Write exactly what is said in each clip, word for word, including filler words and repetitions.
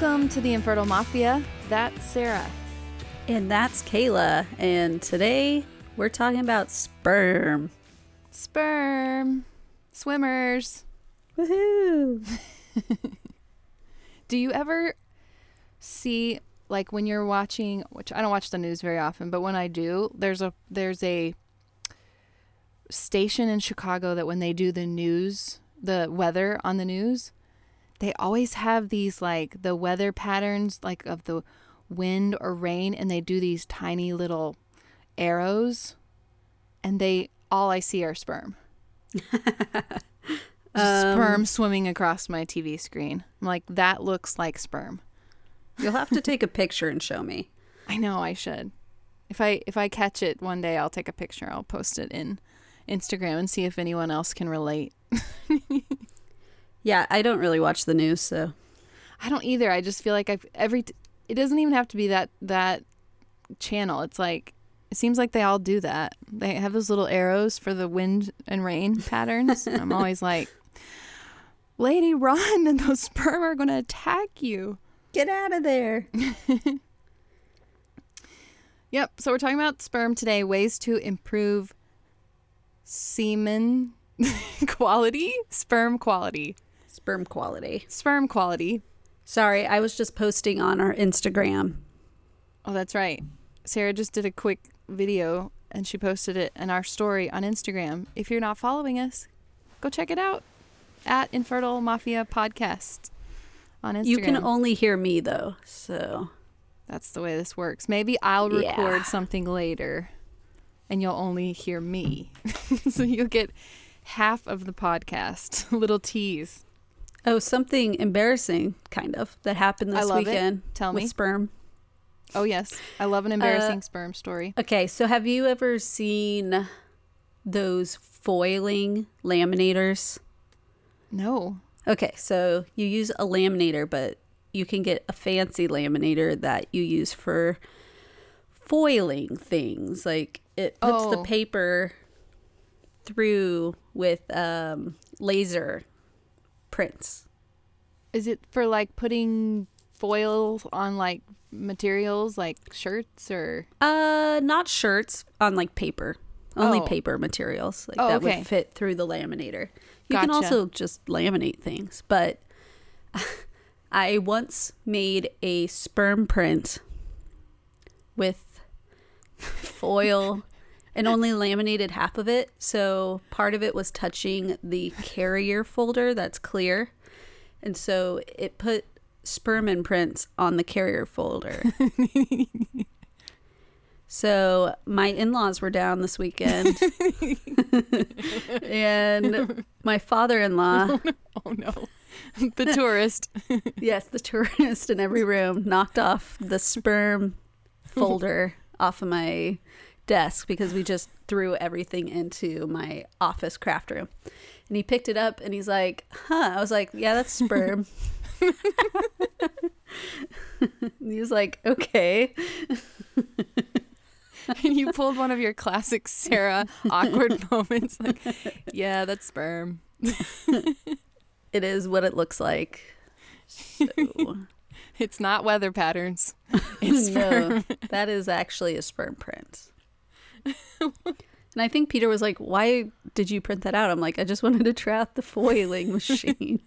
Welcome to the Infertile Mafia. That's Sarah. And that's Kaela. And today we're talking about sperm. Sperm. Swimmers. Woohoo. Do you ever see, like, when you're watching, which I don't watch the news very often, but when I do, there's a there's a station in Chicago that when they do the news, the weather on the news, they always have these, like, the weather patterns, like, of the wind or rain, and they do these tiny little arrows, and they, all I see are sperm. Um, sperm swimming across my T V screen. I'm like, that looks like sperm. You'll have to take a picture and show me. I know I should. If I if I catch it one day, I'll take a picture. I'll post it in Instagram and see if anyone else can relate. Yeah, I don't really watch the news, so I don't either. I just feel like I've every. T- it doesn't even have to be that that channel. It's like it seems like they all do that. They have those little arrows for the wind and rain patterns. And I'm always like, lady, run, and those sperm are going to attack you. Get out of there. Yep. So we're talking about sperm today, ways to improve semen quality, sperm quality, sperm quality, sperm quality. Sorry. I was just posting on our Instagram. Oh, that's right. Sarah just did a quick video and she posted it in our story on Instagram. If you're not following us, go check it out at Infertile Mafia Podcast. On Instagram. You can only hear me, though, so that's the way this works. Maybe I'll record yeah. something later, and you'll only hear me. So you'll get half of the podcast. Little tease. Oh, something embarrassing, kind of, that happened this I love weekend. It. Tell with me. Sperm. Oh, yes. I love an embarrassing uh, sperm story. Okay, so have you ever seen those foiling laminators? No. Okay, so you use a laminator, but you can get a fancy laminator that you use for foiling things. Like, it puts oh. the paper through with um, laser prints. Is it for, like, putting foil on, like, materials, like shirts or? Uh, not shirts, on, like, paper. Only oh. paper materials. Like, oh, that okay. would fit through the laminator. You gotcha. Can also just laminate things, but I once made a sperm print with foil and only laminated half of it. So part of it was touching the carrier folder that's clear. And so it put sperm imprints on the carrier folder. So my in-laws were down this weekend and my father-in-law. Oh no. The tourist. Yes, the tourist in every room knocked off the sperm folder off of my desk because we just threw everything into my office craft room. And he picked it up and he's like, huh. I was like, yeah, that's sperm. He was like, okay. And you pulled one of your classic Sarah awkward moments. Like, yeah, that's sperm. It is what it looks like. So. It's not weather patterns. It's sperm. No, that is actually a sperm print. And I think Peter was like, why did you print that out? I'm like, I just wanted to try out the foiling machine.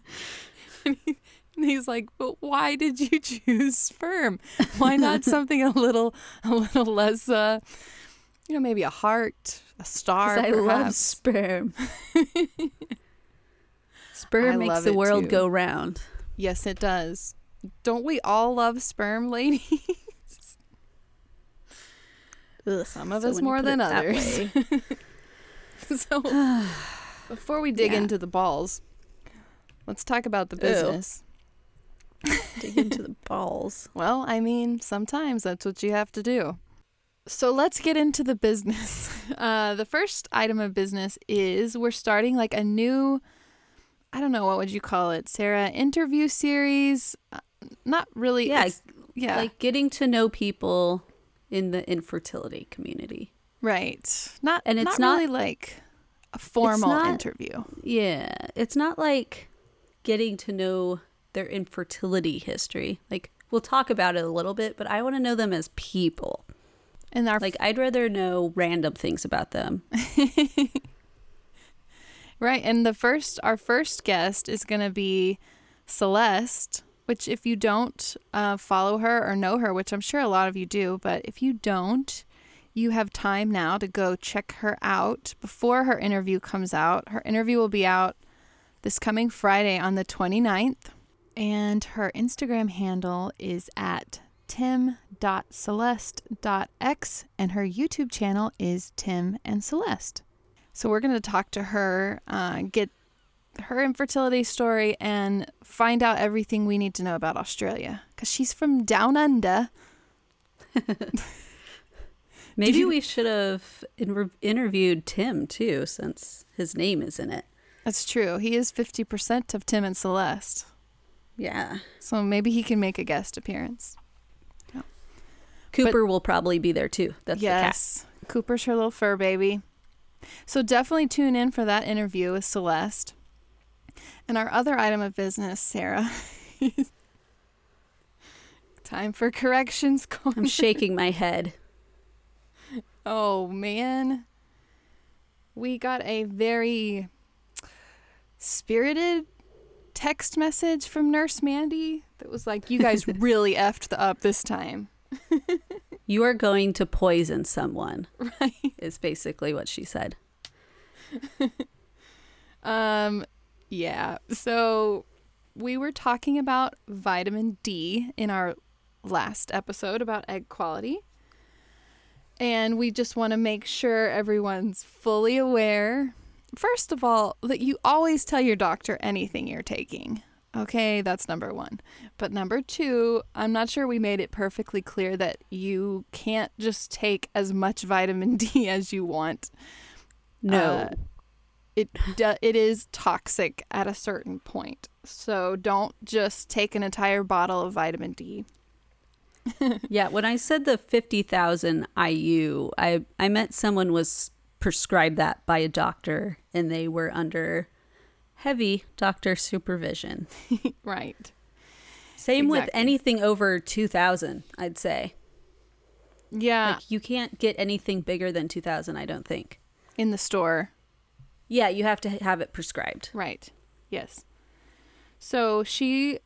And, he, and he's like, but why did you choose sperm? Why not something a little a little less, uh, you know, maybe a heart, a star? I perhaps. Love sperm. Sperm I makes the world too. Go round. Yes, it does. Don't we all love sperm, ladies? Ugh, some of so us more than others. So before we dig yeah. into the balls, let's talk about the business. Dig into the balls. Well, I mean, sometimes that's what you have to do. So let's get into the business. Uh, the first item of business is we're starting like a new, I don't know, what would you call it, Sarah? Interview series? Not really. Yeah, yeah. Like getting to know people in the infertility community. Right. Not, and it's not, not really like a formal not, interview. Yeah. It's not like getting to know their infertility history. Like, we'll talk about it a little bit, but I want to know them as people. And our like, I'd rather know random things about them. Right. And the first, our first guest is going to be Celeste, which if you don't uh, follow her or know her, which I'm sure a lot of you do, but if you don't, you have time now to go check her out before her interview comes out. Her interview will be out this coming Friday on the twenty-ninth. And her Instagram handle is at tim dot celeste dot x, and her YouTube channel is Tim and Celeste. So we're going to talk to her, uh, get her infertility story, and find out everything we need to know about Australia, because she's from down under. Maybe you... we should have in- interviewed Tim, too, since his name is in it. That's true. He is fifty percent of Tim and Celeste. Yeah. So maybe he can make a guest appearance. No. Cooper but, will probably be there, too. That's yes, the cat. Cooper's her little fur baby. So definitely tune in for that interview with Celeste. And our other item of business, Sarah. Time for corrections corner. I'm shaking my head. Oh, man. We got a very spirited text message from Nurse Mandy that was like, you guys really effed the up this time. You are going to poison someone, right? Is basically what she said. um, yeah. So we were talking about vitamin D in our last episode about egg quality. And we just want to make sure everyone's fully aware, first of all, that you always tell your doctor anything you're taking. Okay, that's number one. But number two, I'm not sure we made it perfectly clear that you can't just take as much vitamin D as you want. No. Uh, it do- it is toxic at a certain point. So don't just take an entire bottle of vitamin D. Yeah, when I said the fifty thousand I U, I, I meant someone was prescribed that by a doctor and they were under heavy doctor supervision. Right. Same exactly. With anything over two thousand, I'd say. Yeah. Like, you can't get anything bigger than two thousand, I don't think. In the store. Yeah, you have to have it prescribed. Right. Yes. So she,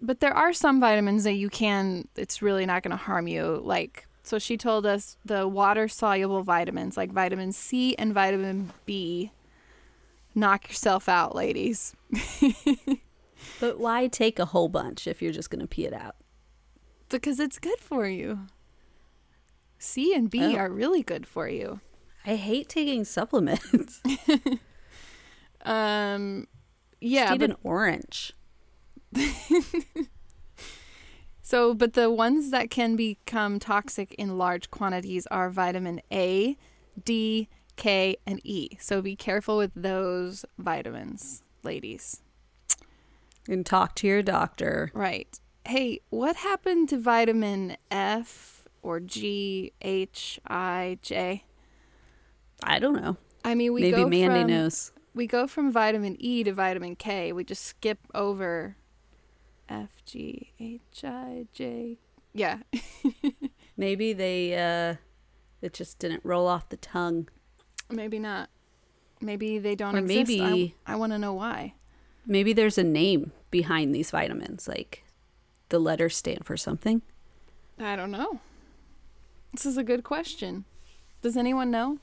but there are some vitamins that you can, it's really not going to harm you. Like, so she told us the water-soluble vitamins, like vitamin C and vitamin B. Knock yourself out, ladies. But why take a whole bunch if you're just going to pee it out? Because it's good for you. C and B oh. are really good for you. I hate taking supplements. um, yeah, just eat but... an orange. So, but the ones that can become toxic in large quantities are vitamin A, D, K, and E. So be careful with those vitamins, ladies. And talk to your doctor. Right. Hey, what happened to vitamin F or G, H, I, J? I don't know. I mean, we Maybe go Mandy from, knows. We go from vitamin E to vitamin K. We just skip over F, G, H, I, J. Yeah. Maybe they, uh, it just didn't roll off the tongue. Maybe not. Maybe they don't or exist. Maybe, I, I want to know why. Maybe there's a name behind these vitamins. Like, the letters stand for something. I don't know. This is a good question. Does anyone know?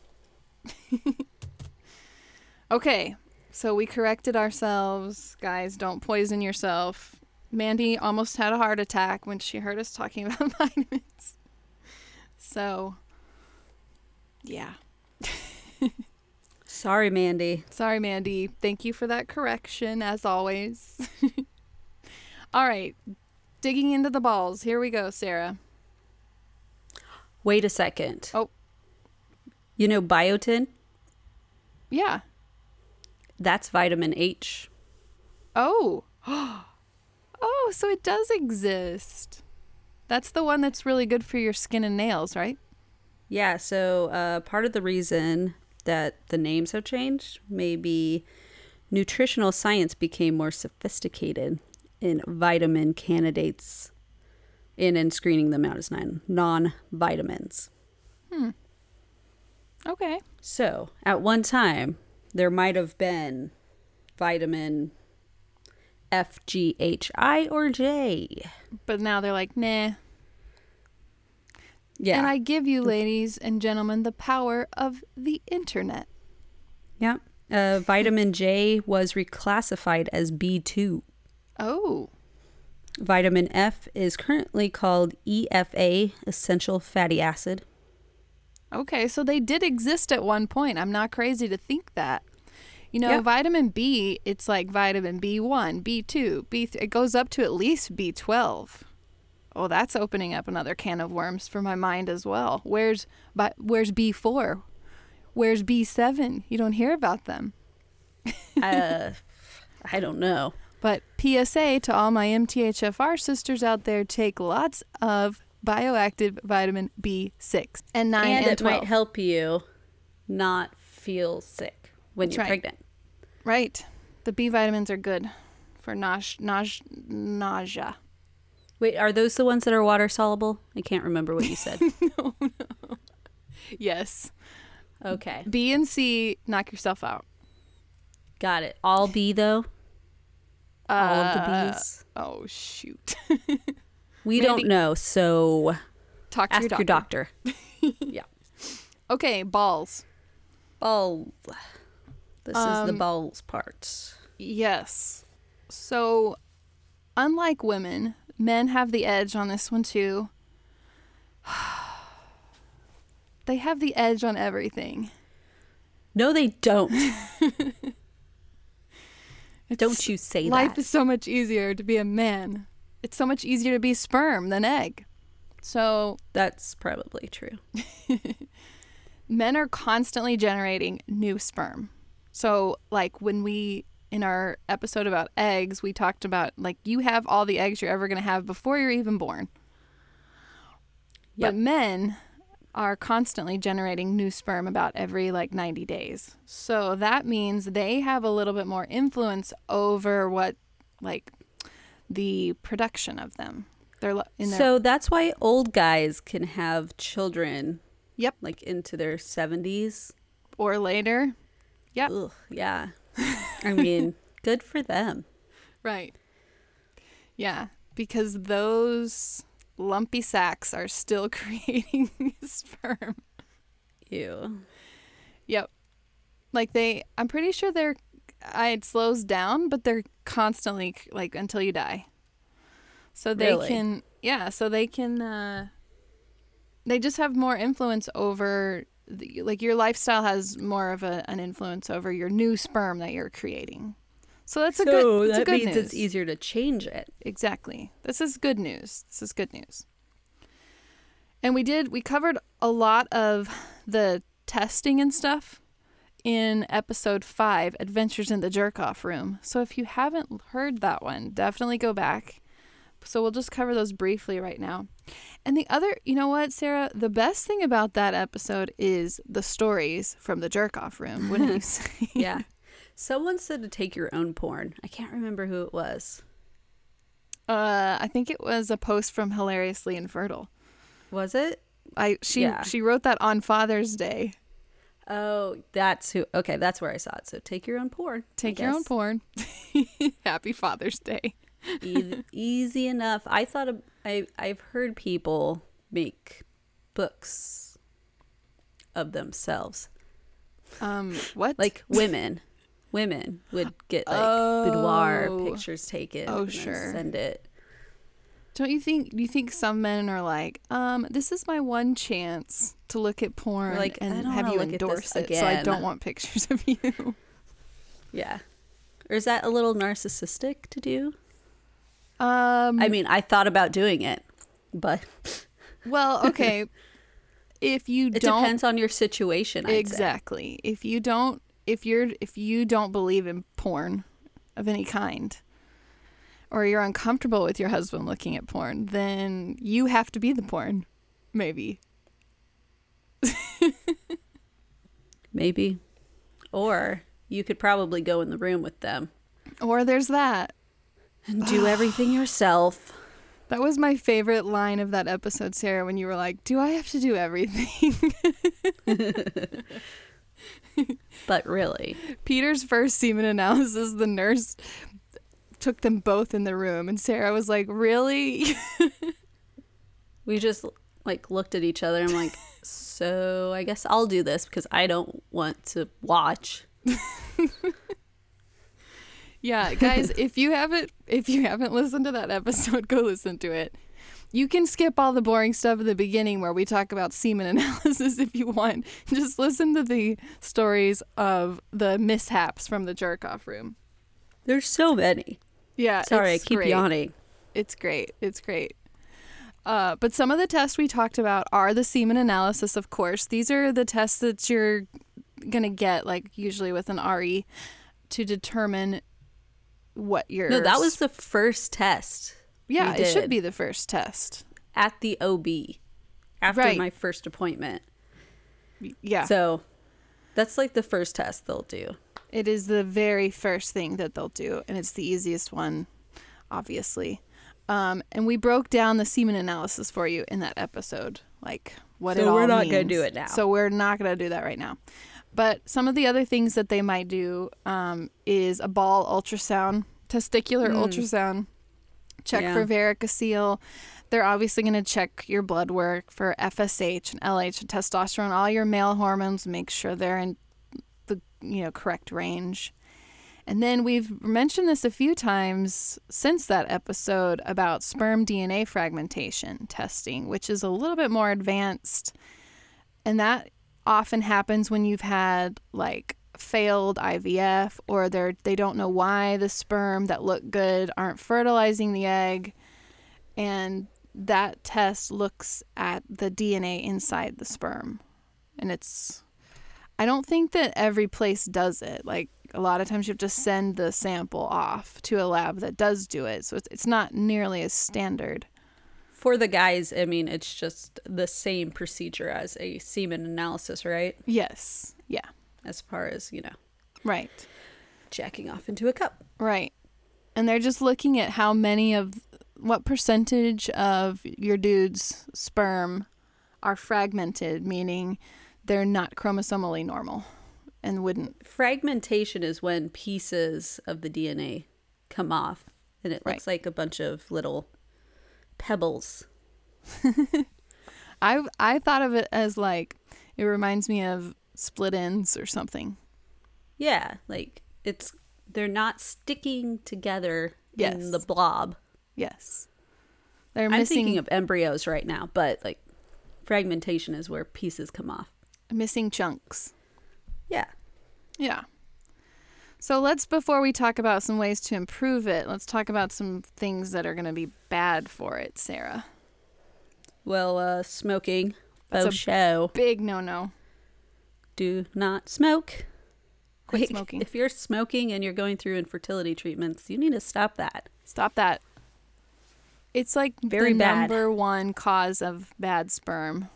Okay. So we corrected ourselves. Guys, don't poison yourself. Mandy almost had a heart attack when she heard us talking about vitamins. So, yeah. Sorry, Mandy. Sorry, Mandy. Thank you for that correction, as always. All right. Digging into the balls. Here we go, Sarah. Wait a second. Oh. You know biotin? Yeah. That's vitamin H. Oh. Oh, so it does exist. That's the one that's really good for your skin and nails, right? Yeah, so uh, part of the reason that the names have changed, maybe nutritional science became more sophisticated in vitamin candidates in and screening them out as non-vitamins. Hmm. Okay. So at one time, there might have been vitamin F, G, H, I, or J. But now they're like, nah. Yeah. And I give you, ladies and gentlemen, the power of the internet. Yeah. Uh, vitamin J was reclassified as B two. Oh. Vitamin F is currently called E F A, essential fatty acid. Okay, so they did exist at one point. I'm not crazy to think that. You know, yep. Vitamin B, it's like vitamin B one, B two, B three. It goes up to at least B twelve. Oh, that's opening up another can of worms for my mind as well. Where's where's B four? Where's B seven? You don't hear about them. uh, I don't know. But P S A to all my M T H F R sisters out there, take lots of bioactive vitamin B six and nine and, and twelve. And it might help you not feel sick when That's you're right. pregnant. Right. The B vitamins are good for nausea. Naj- nausea. Wait, are those the ones that are water soluble? I can't remember what you said. no, no. Yes. Okay. B and C, knock yourself out. Got it. All B though? All uh, of the B's? Oh, shoot. we Mandy, don't know, so talk to ask your doctor. Your doctor. yeah. Okay, balls. Ball. This um, is the balls part. Yes. So, unlike women, men have the edge on this one, too. They have the edge on everything. No, they don't. It's, Don't you say life that. Life is so much easier to be a man. It's so much easier to be sperm than egg. So that's probably true. Men are constantly generating new sperm. So like when we, in our episode about eggs, we talked about like you have all the eggs you're ever going to have before you're even born. Yep. But men are constantly generating new sperm about every like ninety days. So that means they have a little bit more influence over what like the production of them. They're in their- So that's why old guys can have children. Yep. Like into their seventies or later. Yep. Ugh, yeah. I mean, good for them. Right. Yeah, because those lumpy sacks are still creating sperm. Ew. Yep. Like they, I'm pretty sure they're, it slows down, but they're constantly like until you die. So they really? can, yeah, so they can, uh, they just have more influence over, the, like your lifestyle has more of a, an influence over your new sperm that you're creating. So that's a good news. So that means it's easier to change it. Exactly. This is good news. This is good news. And we did, we covered a lot of the testing and stuff in episode five, Adventures in the Jerk-Off Room. So if you haven't heard that one, definitely go back. So we'll just cover those briefly right now. And the other, you know what, Sarah? The best thing about that episode is the stories from the jerk-off room, wouldn't you say? Yeah. Someone said to take your own porn. I can't remember who it was. Uh, I think it was a post from Hilariously Infertile. Was it? I she yeah. she wrote that on Father's Day. Oh, that's who. Okay, that's where I saw it. So take your own porn. Take your own porn. Happy Father's Day. easy, easy enough. I thought of, I I've heard people make books of themselves. Um, what? Like women. Women would get like oh. boudoir pictures taken oh, and sure. send it. Don't you think? Do you think some men are like, um, this is my one chance to look at porn, like, and have you endorse it? Again. So I don't want pictures of you. Yeah, or is that a little narcissistic to do? Um, I mean, I thought about doing it, but well, okay. If you it don't, it depends on your situation. I'd exactly. Say. If you don't. If you're if you don't believe in porn of any kind, or you're uncomfortable with your husband looking at porn, then you have to be the porn, maybe. Maybe. Or you could probably go in the room with them. Or there's that. And do everything yourself. That was my favorite line of that episode, Sarah, when you were like, do I have to do everything? But really. Peter's first semen analysis, the nurse took them both in the room, and Sarah was like, really? We just like looked at each other and I'm like, so I guess I'll do this because I don't want to watch. Yeah, guys, if you haven't if you haven't listened to that episode, go listen to it. You can skip all the boring stuff at the beginning where we talk about semen analysis if you want. Just listen to the stories of the mishaps from the jerk-off room. There's so many. Yeah, sorry, I keep great. yawning. It's great. It's great. Uh, but some of the tests we talked about are the semen analysis, of course. These are the tests that you're gonna get, like usually with an R E, to determine what your no that was the first test yeah it should be the first test at the O B after right. my first appointment. Yeah, so that's like the first test they'll do. It is the very first thing that they'll do, and it's the easiest one, obviously. Um and we broke down the semen analysis for you in that episode, like what so it all we're not means. Gonna do it now, so we're not gonna do that right now. But some of the other things that they might do um, is a ball ultrasound, testicular mm. ultrasound, check yeah. for varicocele. They're obviously going to check your blood work for F S H and L H and testosterone, all your male hormones, make sure they're in the you know correct range. And then we've mentioned this a few times since that episode about sperm D N A fragmentation testing, which is a little bit more advanced, and that often happens when you've had like failed I V F, or they they don't know why the sperm that look good aren't fertilizing the egg. And that test looks at the D N A inside the sperm. And it's, I don't think that every place does it. Like a lot of times you have to send the sample off to a lab that does do it. So it's, it's not nearly as standard. For the guys, I mean, it's just the same procedure as a semen analysis, right? Yes. Yeah. As far as, you know. Right. Jacking off into a cup. Right. And they're just looking at how many of, what percentage of your dude's sperm are fragmented, meaning they're not chromosomally normal and wouldn't. Fragmentation is when pieces of the D N A come off and it looks right. like a bunch of little pebbles. I I thought of it as like it reminds me of split ends or something. Yeah, like it's they're not sticking together yes. in the blob. Yes, they're missing. I'm thinking of embryos right now, but like fragmentation is where pieces come off. Missing chunks. Yeah, yeah. So let's, before we talk about some ways to improve it, let's talk about some things that are going to be bad for it, Sarah. Well, uh, smoking. That's a show. Big no-no. Do not smoke. Quit like, smoking. If you're smoking and you're going through infertility treatments, you need to stop that. Stop that. It's like Very the bad. number one cause of bad sperm.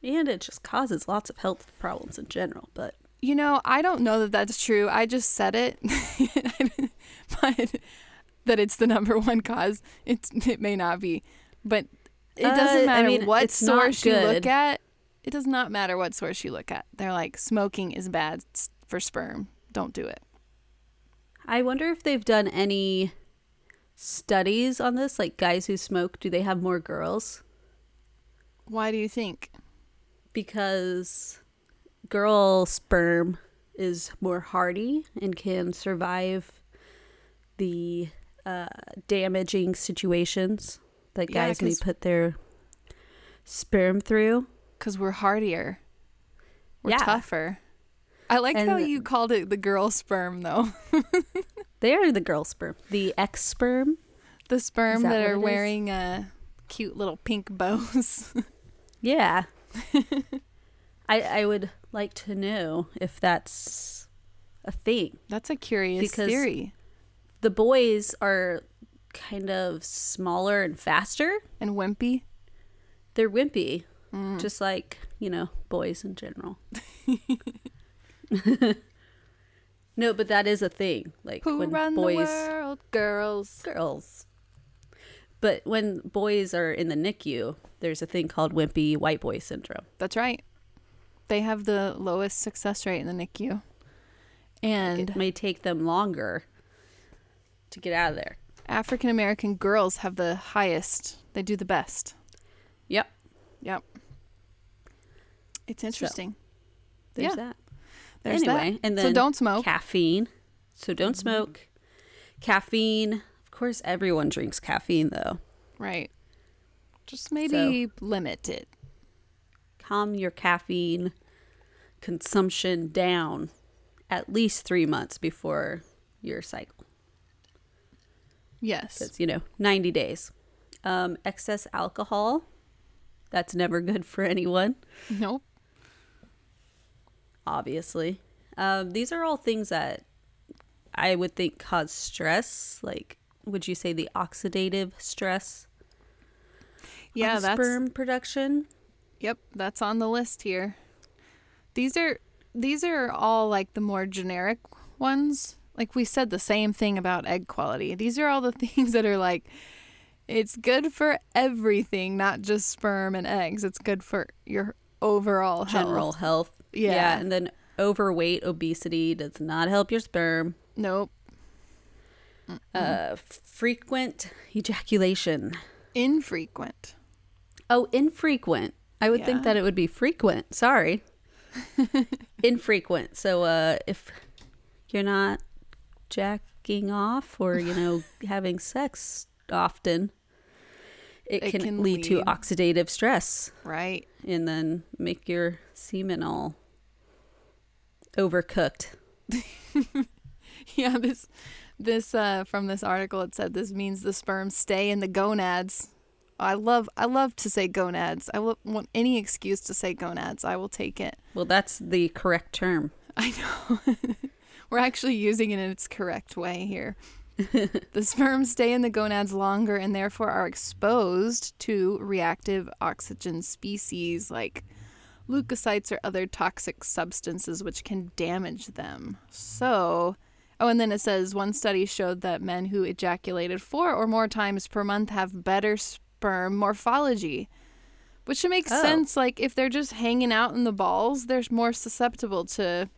And it just causes lots of health problems in general, but... You know, I don't know that that's true. I just said it. But that it's the number one cause. It's, it may not be. But it doesn't uh, matter I mean, what source you look at. It does not matter what source you look at. They're like, smoking is bad for sperm. Don't do it. I wonder if they've done any studies on this. Like guys who smoke, do they have more girls? Why do you think? Because... girl sperm is more hardy and can survive the uh, damaging situations that yeah, guys may put their sperm through. Because we're hardier. We're yeah. tougher. I like and how you called it the girl sperm, though. They are the girl sperm. The ex sperm. The sperm that, that are wearing uh, cute little pink bows. Yeah. I, I would like to know if that's a thing. That's a curious because theory. The boys are kind of smaller and faster. And wimpy? They're wimpy. Mm. Just like, you know, boys in general. No, but that is a thing. Like who when run boys, the world? Girls, girls. But when boys are in the N I C U, there's a thing called wimpy white boy syndrome. That's right. They have the lowest success rate in the N I C U, and it may take them longer to get out of there. African American girls have the highest. They do the best. Yep. Yep. It's interesting. So, there's yeah. that. There's anyway, that. And then so don't smoke. Caffeine. So don't mm-hmm. smoke. Caffeine. Of course, everyone drinks caffeine, though. Right. Just maybe so, limit it. Calm your caffeine consumption down at least three months before your cycle. Yes. Because, you know, ninety days. Um, excess alcohol. That's never good for anyone. Nope. Obviously. Um, these are all things that I would think cause stress. Like, would you say the oxidative stress? Yeah, that's sperm production. Yep, that's on the list here. These are these are all like the more generic ones. Like we said the same thing about egg quality. These are all the things that are like, it's good for everything, not just sperm and eggs. It's good for your overall health. General health. Yeah. yeah. And then overweight, obesity does not help your sperm. Nope. Mm-mm. Uh, frequent ejaculation. Infrequent. Oh, infrequent. I would yeah. think that it would be frequent. Sorry. Infrequent. So uh, if you're not jacking off or, you know, having sex often, it, it can, can lead, lead to oxidative stress. Right. And then make your semen all overcooked. yeah, this, this uh, from this article, it said this means the sperm stay in the gonads. I love I love to say gonads. I will, want any excuse to say gonads. I will take it. Well, that's the correct term. I know. We're actually using it in its correct way here. The sperm stay in the gonads longer and therefore are exposed to reactive oxygen species like leukocytes or other toxic substances which can damage them. So... Oh, and then it says one study showed that men who ejaculated four or more times per month have better sperm morphology, which should make oh. sense. Like if they're just hanging out in the balls, they're more susceptible to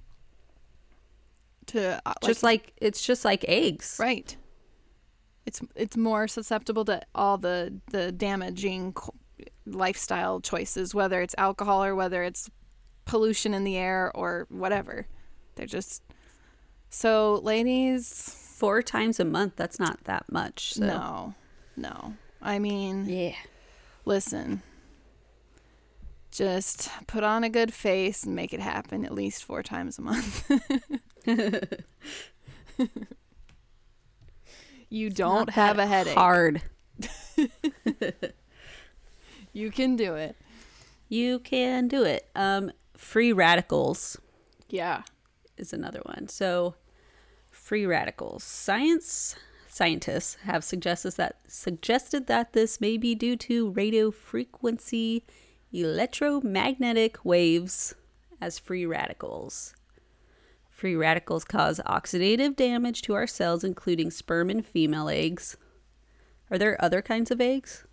to like, just like it's just like eggs, right? It's it's more susceptible to all the the damaging lifestyle choices, whether it's alcohol or whether it's pollution in the air or whatever. They're just So, ladies, four times a month, that's not that much. So. No, no. I mean, yeah. listen, just put on a good face and make it happen at least four times a month. You don't have a headache. Hard. You can do it. You can do it. Um, free radicals. Yeah. Is another one. So free radicals. Science scientists have suggested that suggested that this may be due to radio frequency electromagnetic waves as free radicals. Free radicals cause oxidative damage to our cells, including sperm and female eggs. Are there other kinds of eggs?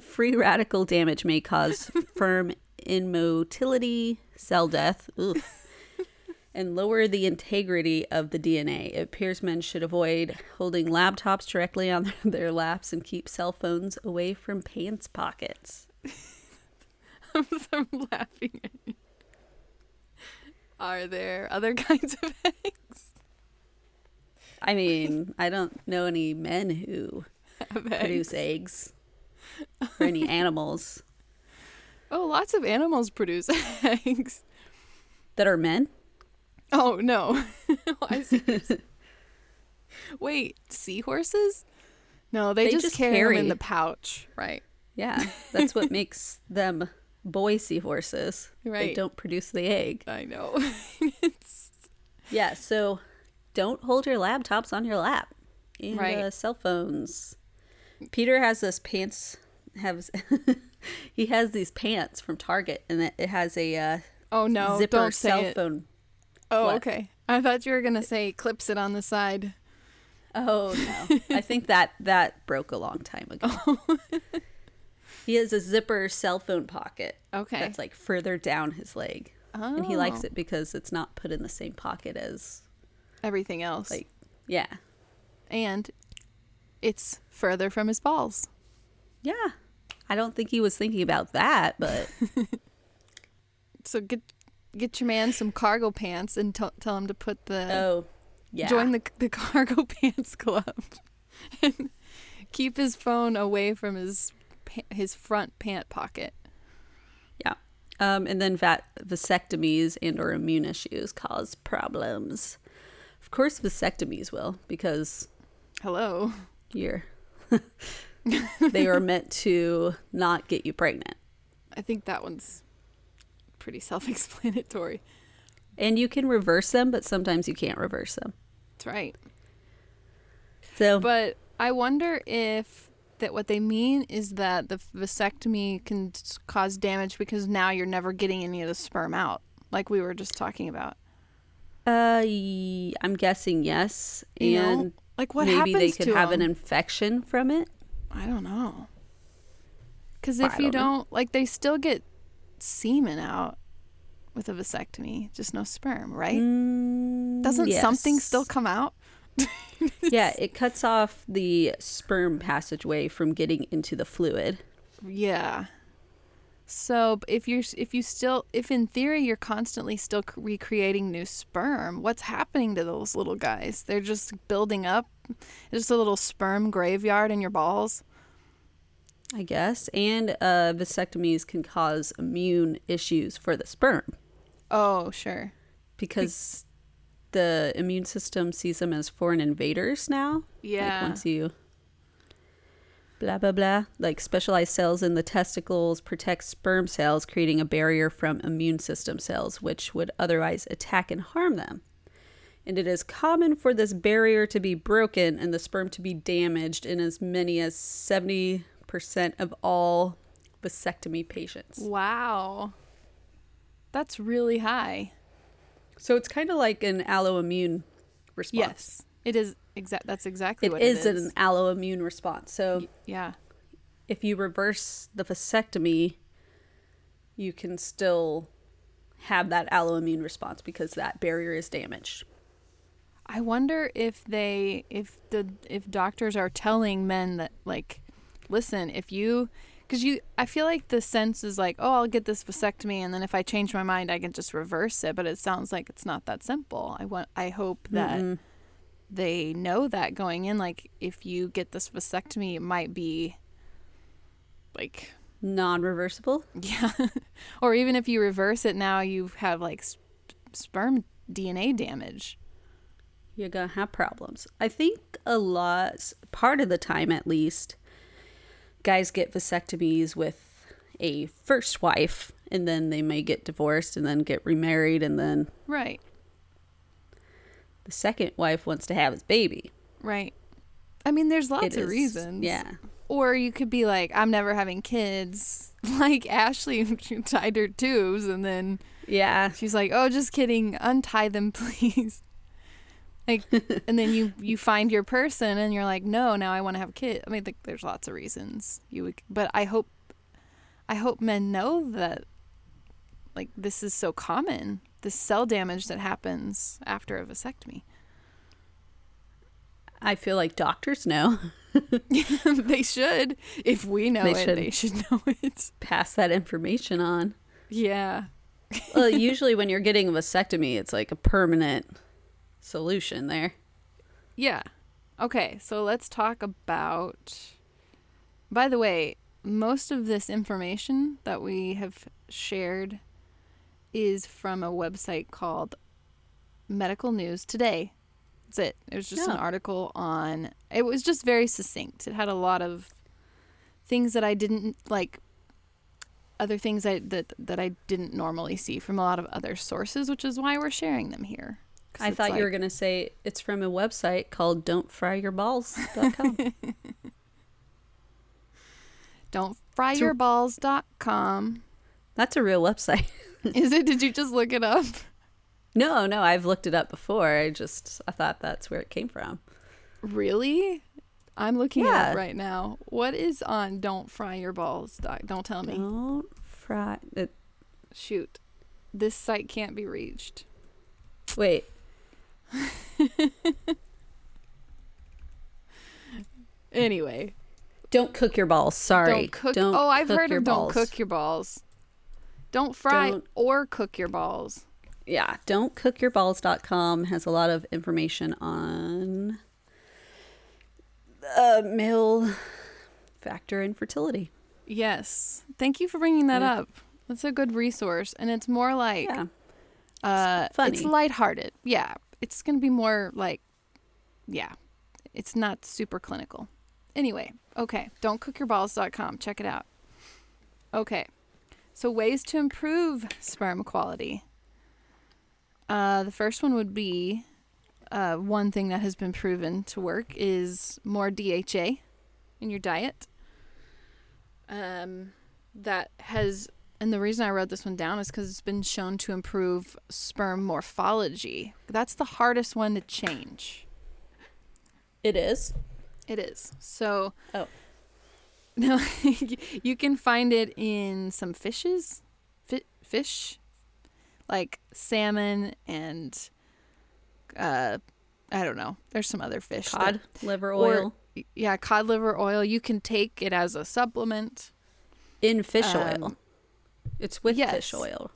Free radical damage may cause firm immotility, cell death, oof, and lower the integrity of the D N A. It appears men should avoid holding laptops directly on their laps and keep cell phones away from pants pockets. I'm so laughing at you. Are there other kinds of eggs? I mean, I don't know any men who Have produce eggs, eggs or any animals. Oh, lots of animals produce eggs. That are men? Oh, no. I see. Wait, seahorses? No, they, they just, just carry, carry them in the pouch. Right. Yeah, that's what makes them boy seahorses. Right. They don't produce the egg. I know. it's... Yeah, so don't hold your laptops on your lap. And right. uh, cell phones. Peter has this pants... Has... He has these pants from Target, and it has a uh, Oh no, zipper don't say cell it. phone. Oh, what? Okay. I thought you were going to say clips it on the side. Oh, no. I think that that broke a long time ago. Oh. He has a zipper cell phone pocket. Okay. That's like further down his leg. Oh. And he likes it because it's not put in the same pocket as everything else. Like, yeah. And it's further from his balls. Yeah. I don't think he was thinking about that, but. So get get your man some cargo pants and t- tell him to put the. Oh. Yeah. Join the the cargo pants club. And keep his phone away from his his front pant pocket. Yeah. Um, and then va- vasectomies and or immune issues cause problems. Of course, vasectomies will, because hello, you're they are meant to not get you pregnant. I think that one's pretty self-explanatory. And you can reverse them, but sometimes you can't reverse them. That's right. So, but I wonder if that what they mean is that the vasectomy can cause damage because now you're never getting any of the sperm out, like we were just talking about. Uh, I'm guessing yes, you and know? Like what maybe happens they could to have them? An infection from it. I don't know. Because if don't you don't, know. Like they still get semen out. With a vasectomy, just no sperm, right? Mm, Doesn't yes. something still come out? Yeah, it cuts off the sperm passageway from getting into the fluid. Yeah. So if you're, if you still, if in theory you're constantly still recreating new sperm, what's happening to those little guys? They're just building up, just a little sperm graveyard in your balls. I guess. And uh, vasectomies can cause immune issues for the sperm. Oh, sure. Because Be- the immune system sees them as foreign invaders now. Yeah. Like once you blah, blah, blah. Like specialized cells in the testicles protect sperm cells, creating a barrier from immune system cells, which would otherwise attack and harm them. And it is common for this barrier to be broken and the sperm to be damaged in as many as seventy percent of all vasectomy patients. Wow. That's really high. So it's kind of like an alloimmune response. Yes, it is. Exa- that's exactly it what is it is. It is an alloimmune response. So y- yeah, if you reverse the vasectomy, you can still have that alloimmune response because that barrier is damaged. I wonder if they, if the, if doctors are telling men that like, listen, if you, because you, I feel like the sense is like, oh, I'll get this vasectomy, and then if I change my mind, I can just reverse it. But it sounds like it's not that simple. I want, I hope that mm-hmm. they know that going in, like, if you get this vasectomy, it might be, like, non-reversible. Yeah, or even if you reverse it now, you have like sp- sperm D N A damage. You're gonna have problems. I think a lot, part of the time at least. Guys get vasectomies with a first wife, and then they may get divorced and then get remarried, and then right the second wife wants to have his baby. Right. I mean, there's lots it of is, reasons. Yeah. Or you could be like, I'm never having kids. Like Ashley, she tied her tubes, and then yeah, she's like, oh, just kidding, untie them, please. Like, and then you, you find your person and you're like, no, now I want to have a kid. I mean, like, there's lots of reasons you would, but I hope, I hope men know that, like, this is so common, this cell damage that happens after a vasectomy. I feel like doctors know. They should. If we know they it, should. They should know it. Pass that information on. Yeah. Well, usually when you're getting a vasectomy, it's like a permanent solution there. Yeah. Okay, so let's talk about, by the way, most of this information that we have shared is from a website called Medical News Today. That's it. It was just yeah. an article on, it was just very succinct. It had a lot of things that I didn't like, other things I, that that I didn't normally see from a lot of other sources, which is why we're sharing them here. I thought like, you were going to say it's from a website called don't fry your balls dot com. don't fry your balls dot com. That's a real website. Is it? Did you just look it up? No, no, I've looked it up before. I just, I thought that's where it came from. Really? I'm looking yeah. at it right now. What is on Don't Fry Your Balls? Doc? Don't tell me. Don't fry it. Shoot. This site can't be reached. Wait. Anyway. Don't cook your balls. Sorry. Don't cook. Don't oh, I've cook heard of balls. Don't cook your balls. Don't fry don't. or cook your balls. Yeah. don't cook your balls dot com has a lot of information on uh, male factor infertility. Yes. Thank you for bringing that yeah. up. That's a good resource. And it's more like, yeah. uh, it's, funny. It's lighthearted. Yeah. It's going to be more like, yeah, it's not super clinical. Anyway. Okay. don't cook your balls dot com. Check it out. Okay. So ways to improve sperm quality. Uh, the first one would be uh, one thing that has been proven to work is more D H A in your diet. Um, that has, and the reason I wrote this one down is because it's been shown to improve sperm morphology. That's the hardest one to change. It is? It is. So, oh. No, you can find it in some fishes, F- fish, like salmon and, uh, I don't know. There's some other fish. Cod that, liver oil. Or, yeah, cod liver oil. You can take it as a supplement. In fish um, oil. It's with yes. fish oil.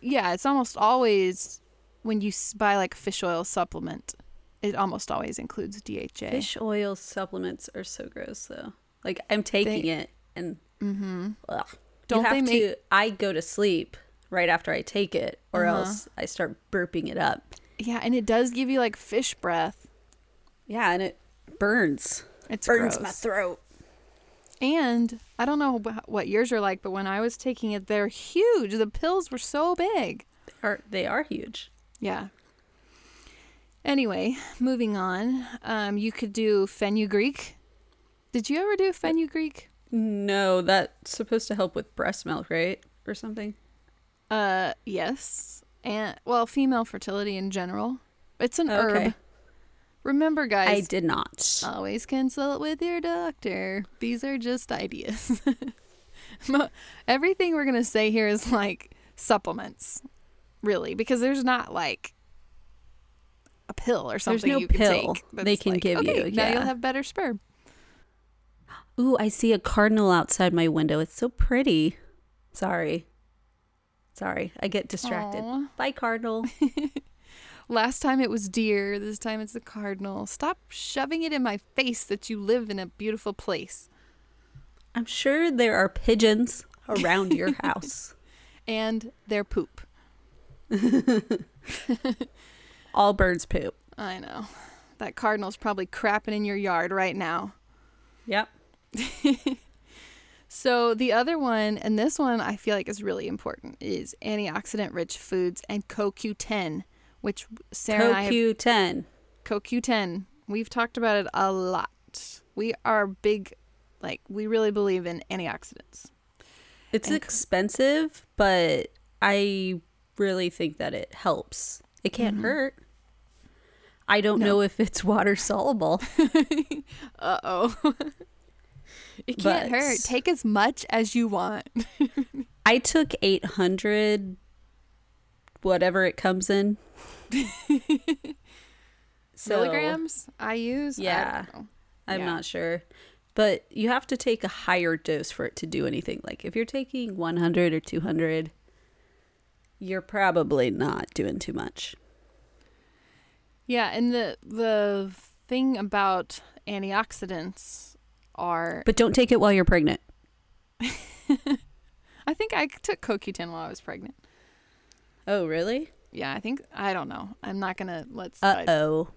Yeah, it's almost always, when you buy like a fish oil supplement, it almost always includes D H A. Fish oil supplements are so gross though. Like, I'm taking they, it, and mm-hmm. ugh. Don't you have they make, to, I go to sleep right after I take it, or uh-huh. else I start burping it up. Yeah, and it does give you, like, fish breath. Yeah, and it burns. It burns gross. My throat. And I don't know what yours are like, but when I was taking it, they're huge. The pills were so big. They are, they are huge. Yeah. Anyway, moving on. Um, you could do fenugreek. Did you ever do fenugreek? No, that's supposed to help with breast milk, right? Or something? Uh, yes. And, well, female fertility in general. It's an okay. herb. Remember, guys. I did not. Always consult with your doctor. These are just ideas. Everything we're going to say here is like supplements, really, because there's not like a pill or something no you can take. There's they can like, give okay, you. Yeah. Now you'll have better sperm. Ooh, I see a cardinal outside my window. It's so pretty. Sorry. Sorry. I get distracted. Aww. Bye, cardinal. Last time it was deer. This time it's the cardinal. Stop shoving it in my face that you live in a beautiful place. I'm sure there are pigeons around your house. And their poop. All birds poop. I know. That cardinal's probably crapping in your yard right now. Yep. So the other one, and this one I feel like is really important, is antioxidant rich foods and C O Q ten, which Sarah C O Q ten. And I have, C O Q ten, we've talked about it a lot. We are big, like, we really believe in antioxidants. It's and expensive, but I really think that it helps. It can't mm-hmm. hurt. I don't no. know if it's water soluble. Uh-oh. It can't but hurt. Take as much as you want. I took eight hundred, whatever it comes in. So, milligrams I use? Yeah. I don't know. I'm yeah. not sure. But you have to take a higher dose for it to do anything. Like if you're taking one hundred or two hundred, you're probably not doing too much. Yeah, and the the thing about antioxidants are... But don't take it while you're pregnant. I think I took C O Q ten while I was pregnant. Oh, really? Yeah, I think... I don't know. I'm not going to... Let's. Uh-oh.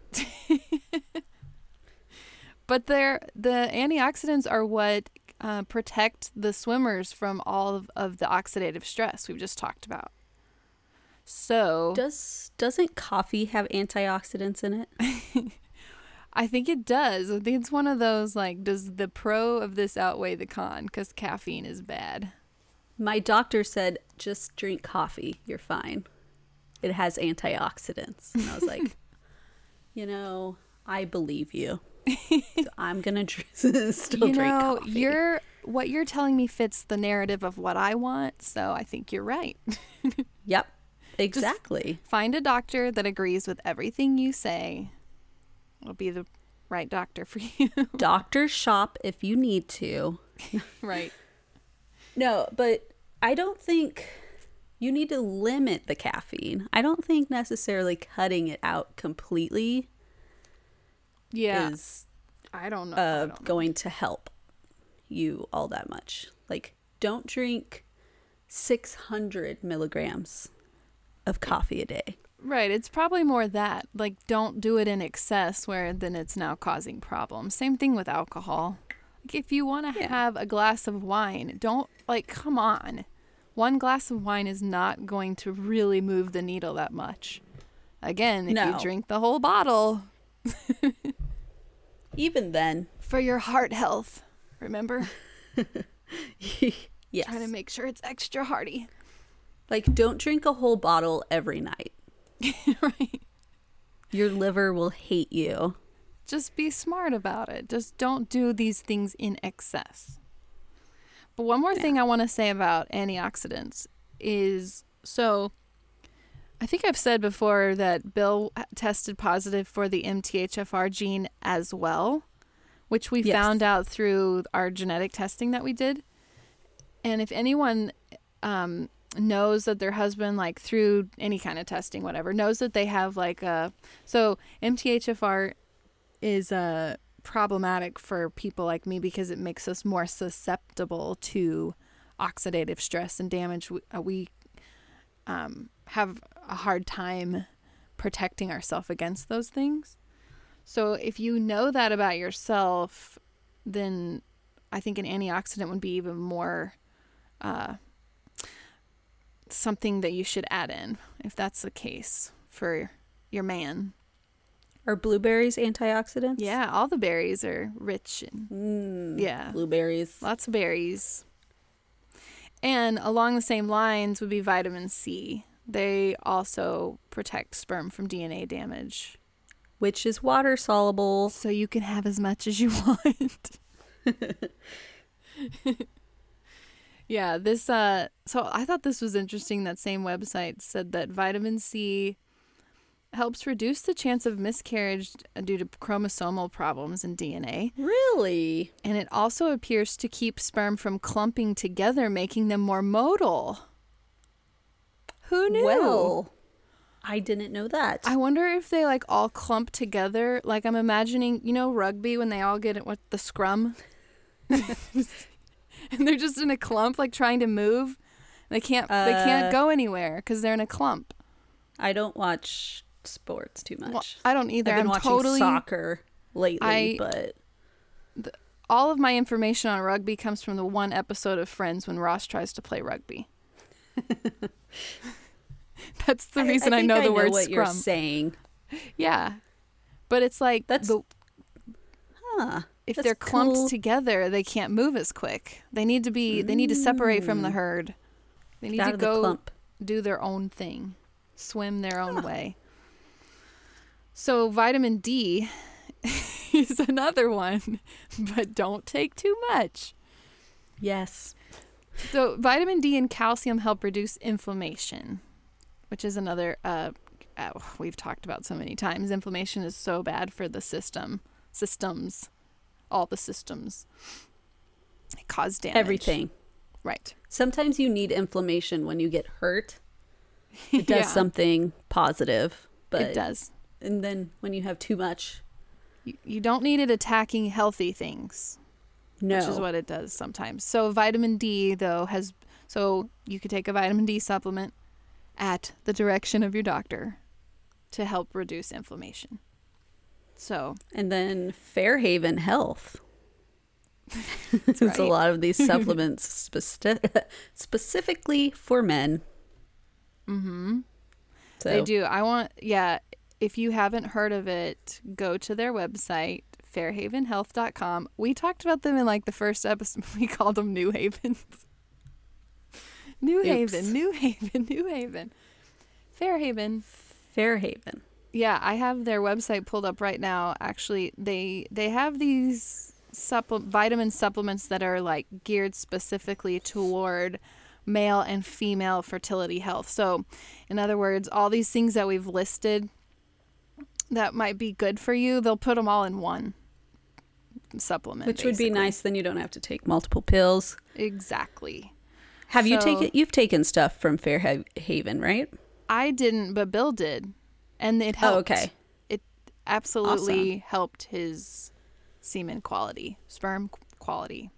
But they're, the antioxidants are what uh, protect the swimmers from all of, of the oxidative stress we've just talked about. So does doesn't coffee have antioxidants in it? I think it does. I think it's one of those like, does the pro of this outweigh the con? Because caffeine is bad. My doctor said, just drink coffee. You're fine. It has antioxidants. And I was like, you know, I believe you. So I'm going to still you drink know, coffee. You're, what you're telling me fits the narrative of what I want. So I think you're right. Yep. Exactly. Just find a doctor that agrees with everything you say. It'll be the right doctor for you. Doctor shop if you need to. Right. No, but I don't think you need to limit the caffeine. I don't think necessarily cutting it out completely yeah. is I don't know, uh, I don't going know. to help you all that much. Like, don't drink six hundred milligrams of coffee a day. Right. It's probably more that. Like, don't do it in excess where then it's now causing problems. Same thing with alcohol. Like, if you want to yeah. have a glass of wine, don't, like, come on. One glass of wine is not going to really move the needle that much. Again, if no. you drink the whole bottle. Even then. For your heart health, remember? Yes. Trying to make sure it's extra hearty. Like, don't drink a whole bottle every night. Right. Your liver will hate you. Just be smart about it. Just don't do these things in excess. But one more yeah. thing I want to say about antioxidants is, so I think I've said before that Bill tested positive for the M T H F R gene as well, which we yes. found out through our genetic testing that we did. And if anyone um knows that their husband, like through any kind of testing, whatever, knows that they have like a, so M T H F R is uh, problematic for people like me because it makes us more susceptible to oxidative stress and damage. We, uh, we um, have a hard time protecting ourselves against those things. So if you know that about yourself, then I think an antioxidant would be even more uh something that you should add in if that's the case for your man. Are blueberries antioxidants? Yeah, all the berries are rich and mm, yeah, blueberries, lots of berries. And along the same lines would be vitamin C. They also protect sperm from D N A damage, which is water soluble, so you can have as much as you want. Yeah, this, uh, so I thought this was interesting. That same website said that vitamin C helps reduce the chance of miscarriage due to chromosomal problems in D N A. Really? And it also appears to keep sperm from clumping together, making them more motile. Who knew? Well, I didn't know that. I wonder if they, like, all clump together. Like, I'm imagining, you know, rugby when they all get it with the scrum? And they're just in a clump, like trying to move. They can't. Uh, they can't go anywhere because they're in a clump. I don't watch sports too much. Well, I don't either. I've been I'm watching totally, soccer lately, I, but the, all of my information on rugby comes from the one episode of Friends when Ross tries to play rugby. That's the reason I, I, I know I the know word what scrum. You're saying. Yeah, but it's like that's. The, huh. If That's they're clumped cool. together, they can't move as quick. They need to be. They need to separate from the herd. They need Out to go clump. do their own thing, swim their own huh. way. So vitamin D is another one, but don't take too much. Yes. So vitamin D and calcium help reduce inflammation, which is another. Uh, oh, we've talked about so many times. Inflammation is so bad for the system. Systems. All the systems. It causes damage. Everything. Right. Sometimes you need inflammation when you get hurt. It does yeah. something positive. But it does. And then when you have too much. You, you don't need it attacking healthy things. No. Which is what it does sometimes. So vitamin D, though, has... So you could take a vitamin D supplement at the direction of your doctor to help reduce inflammation. So and then Fairhaven Health. It's right. A lot of these supplements speci- specifically for men. Mm-hmm. So. They do. I want, yeah, if you haven't heard of it, go to their website, fairhaven health dot com. We talked about them in like the first episode. We called them New Havens. New Oops. Haven, New Haven, New Haven. Fairhaven. Fairhaven. Yeah, I have their website pulled up right now. Actually, they they have these supple- vitamin supplements that are like geared specifically toward male and female fertility health. So, in other words, all these things that we've listed that might be good for you, they'll put them all in one supplement. Which basically would be nice, then you don't have to take multiple pills. Exactly. Have so, you taken you've taken stuff from Fairhaven, right? I didn't, but Bill did. And it helped. Oh, okay. It absolutely awesome. helped his semen quality, sperm quality.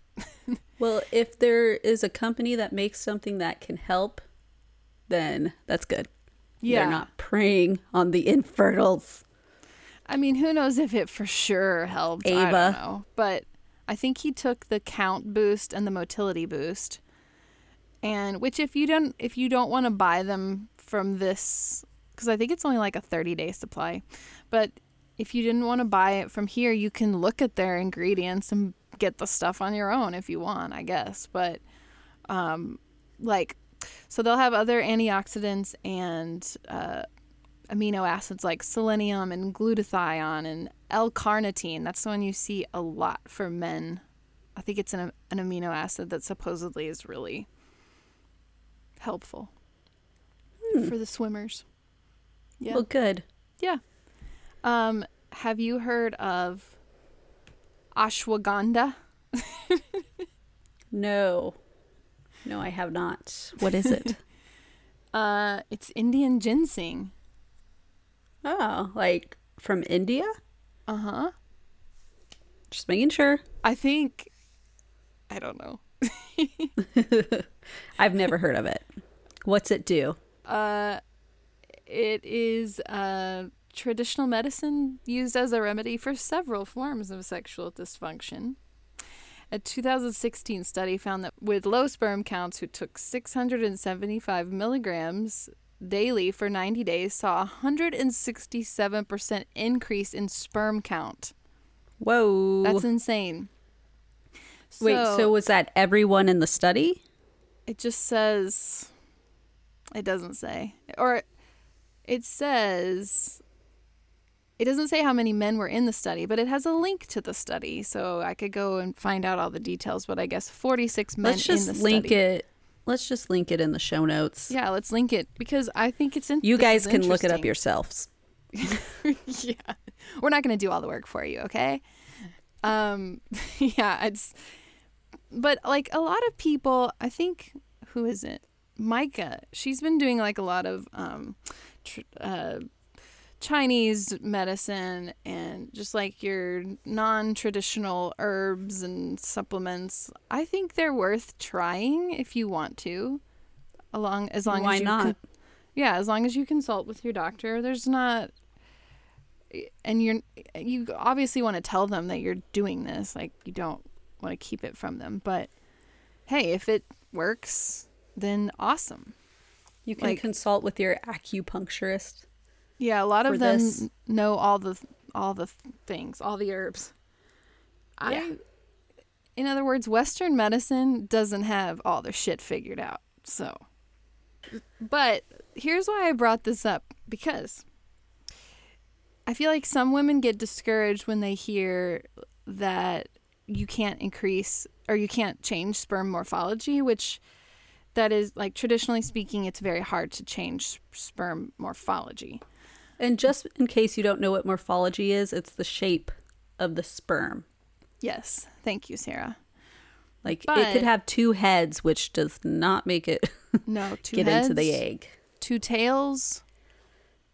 Well, if there is a company that makes something that can help, then that's good. Yeah. They're not preying on the infertiles. I mean, who knows if it for sure helped. Ava. I don't know. But I think he took the count boost and the motility boost. And which if you don't if you don't want to buy them from this, because I think it's only like a thirty-day supply. But if you didn't want to buy it from here, you can look at their ingredients and get the stuff on your own if you want, I guess. But um, like, so they'll have other antioxidants and uh, amino acids like selenium and glutathione and L-carnitine. That's the one you see a lot for men. I think it's an, an amino acid that supposedly is really helpful hmm. for the swimmers. Yeah. Well, good. Yeah. Um, have you heard of ashwagandha? No. No, I have not. What is it? uh, it's Indian ginseng. Oh, like from India? Uh-huh. Just making sure. I think, I don't know. I've never heard of it. What's it do? Uh, it is a traditional medicine used as a remedy for several forms of sexual dysfunction. A two thousand sixteen study found that with low sperm counts who took six hundred seventy-five milligrams daily for ninety days saw a one hundred sixty-seven percent increase in sperm count. Whoa. That's insane. So, Wait, so was that everyone in the study? It just says, it doesn't say. Or it says, it doesn't say how many men were in the study, but it has a link to the study. So I could go and find out all the details, but I guess forty-six men in the study. Let's just link it. Let's just link it in the show notes. Yeah, let's link it because I think it's interesting. You guys can look it up yourselves. Yeah. We're not going to do all the work for you, okay? Um, yeah, it's, but like a lot of people, I think, who is it? Micah. She's been doing like a lot of um, tr- uh, Chinese medicine and just like your non-traditional herbs and supplements. I think they're worth trying if you want to. Along as long Why as you not? Con- yeah, as long as you consult with your doctor. There's not, and you're you obviously want to tell them that you're doing this. Like you don't want to keep it from them. But hey, if it works, then awesome. You can like, consult with your acupuncturist. Yeah, a lot of them this. know all the all the things, all the herbs. Yeah. I, in other words, Western medicine doesn't have all their shit figured out. So, but here's why I brought this up, because I feel like some women get discouraged when they hear that you can't increase or you can't change sperm morphology, which that is like traditionally speaking, it's very hard to change sperm morphology. And just in case you don't know what morphology is, it's the shape of the sperm. Yes. Thank you, Sarah. Like but, it could have two heads, which does not make it no, two get heads, into the egg. Two tails.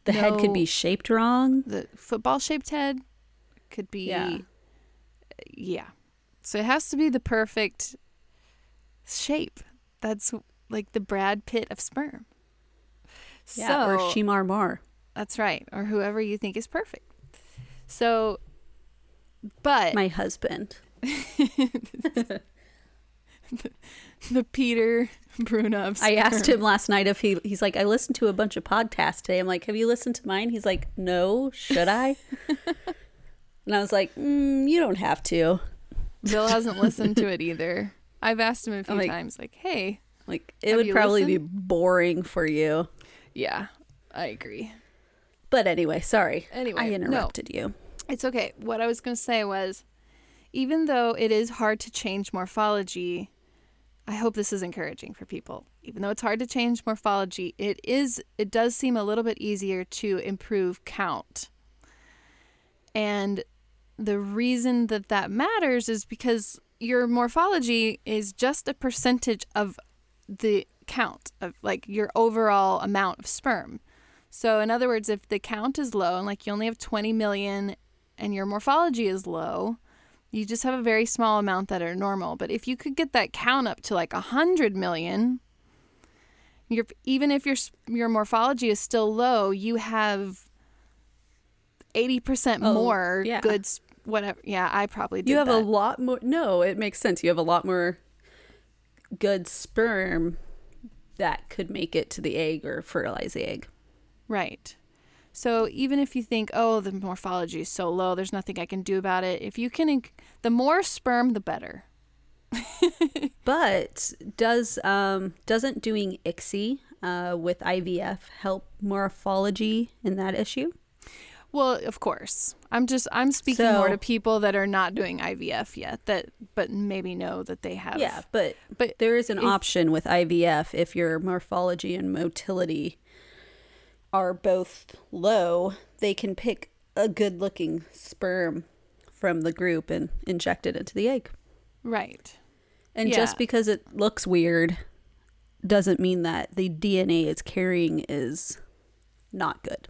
The no, head could be shaped wrong. The football-shaped head could be... Yeah. Yeah. So it has to be the perfect shape. That's like the Brad Pitt of sperm. Yeah, so, or Shemar Moore. That's right. Or whoever you think is perfect. So, but... My husband. the, the Peter Bruna of sperm. I asked him last night if he... He's like, I listened to a bunch of podcasts today. I'm like, have you listened to mine? He's like, no, should I? And I was like, mm, you don't have to. Bill hasn't listened to it either. I've asked him a few like, times, like, hey, Like, it Have would probably listened? be boring for you. Yeah, I agree. But anyway, sorry. Anyway, I interrupted no, you. It's okay. What I was going to say was, even though it is hard to change morphology, I hope this is encouraging for people. Even though it's hard to change morphology, it is. It does seem a little bit easier to improve count. And the reason that that matters is because your morphology is just a percentage of the count of, like, your overall amount of sperm. So in other words, if the count is low and, like, you only have twenty million and your morphology is low, you just have a very small amount that are normal. But if you could get that count up to like one hundred million, you're, even if your your morphology is still low, you have eighty percent oh, more yeah. good whatever. Yeah, I probably did You have that. a lot more. No, it makes sense. You have a lot more good sperm that could make it to the egg or fertilize the egg. Right. So even if you think, oh, the morphology is so low, there's nothing I can do about it. If you can, inc- the more sperm, the better. But does um doesn't doing I C S I uh, with I V F help morphology in that issue? Well, of course. I'm just I'm speaking so, more to people that are not doing I V F yet, that but maybe know that they have. Yeah, but but there is an if, option with I V F if your morphology and motility are both low. They can pick a good-looking sperm from the group and inject it into the egg. Right. And yeah. just because it looks weird doesn't mean that the D N A it's carrying is not good.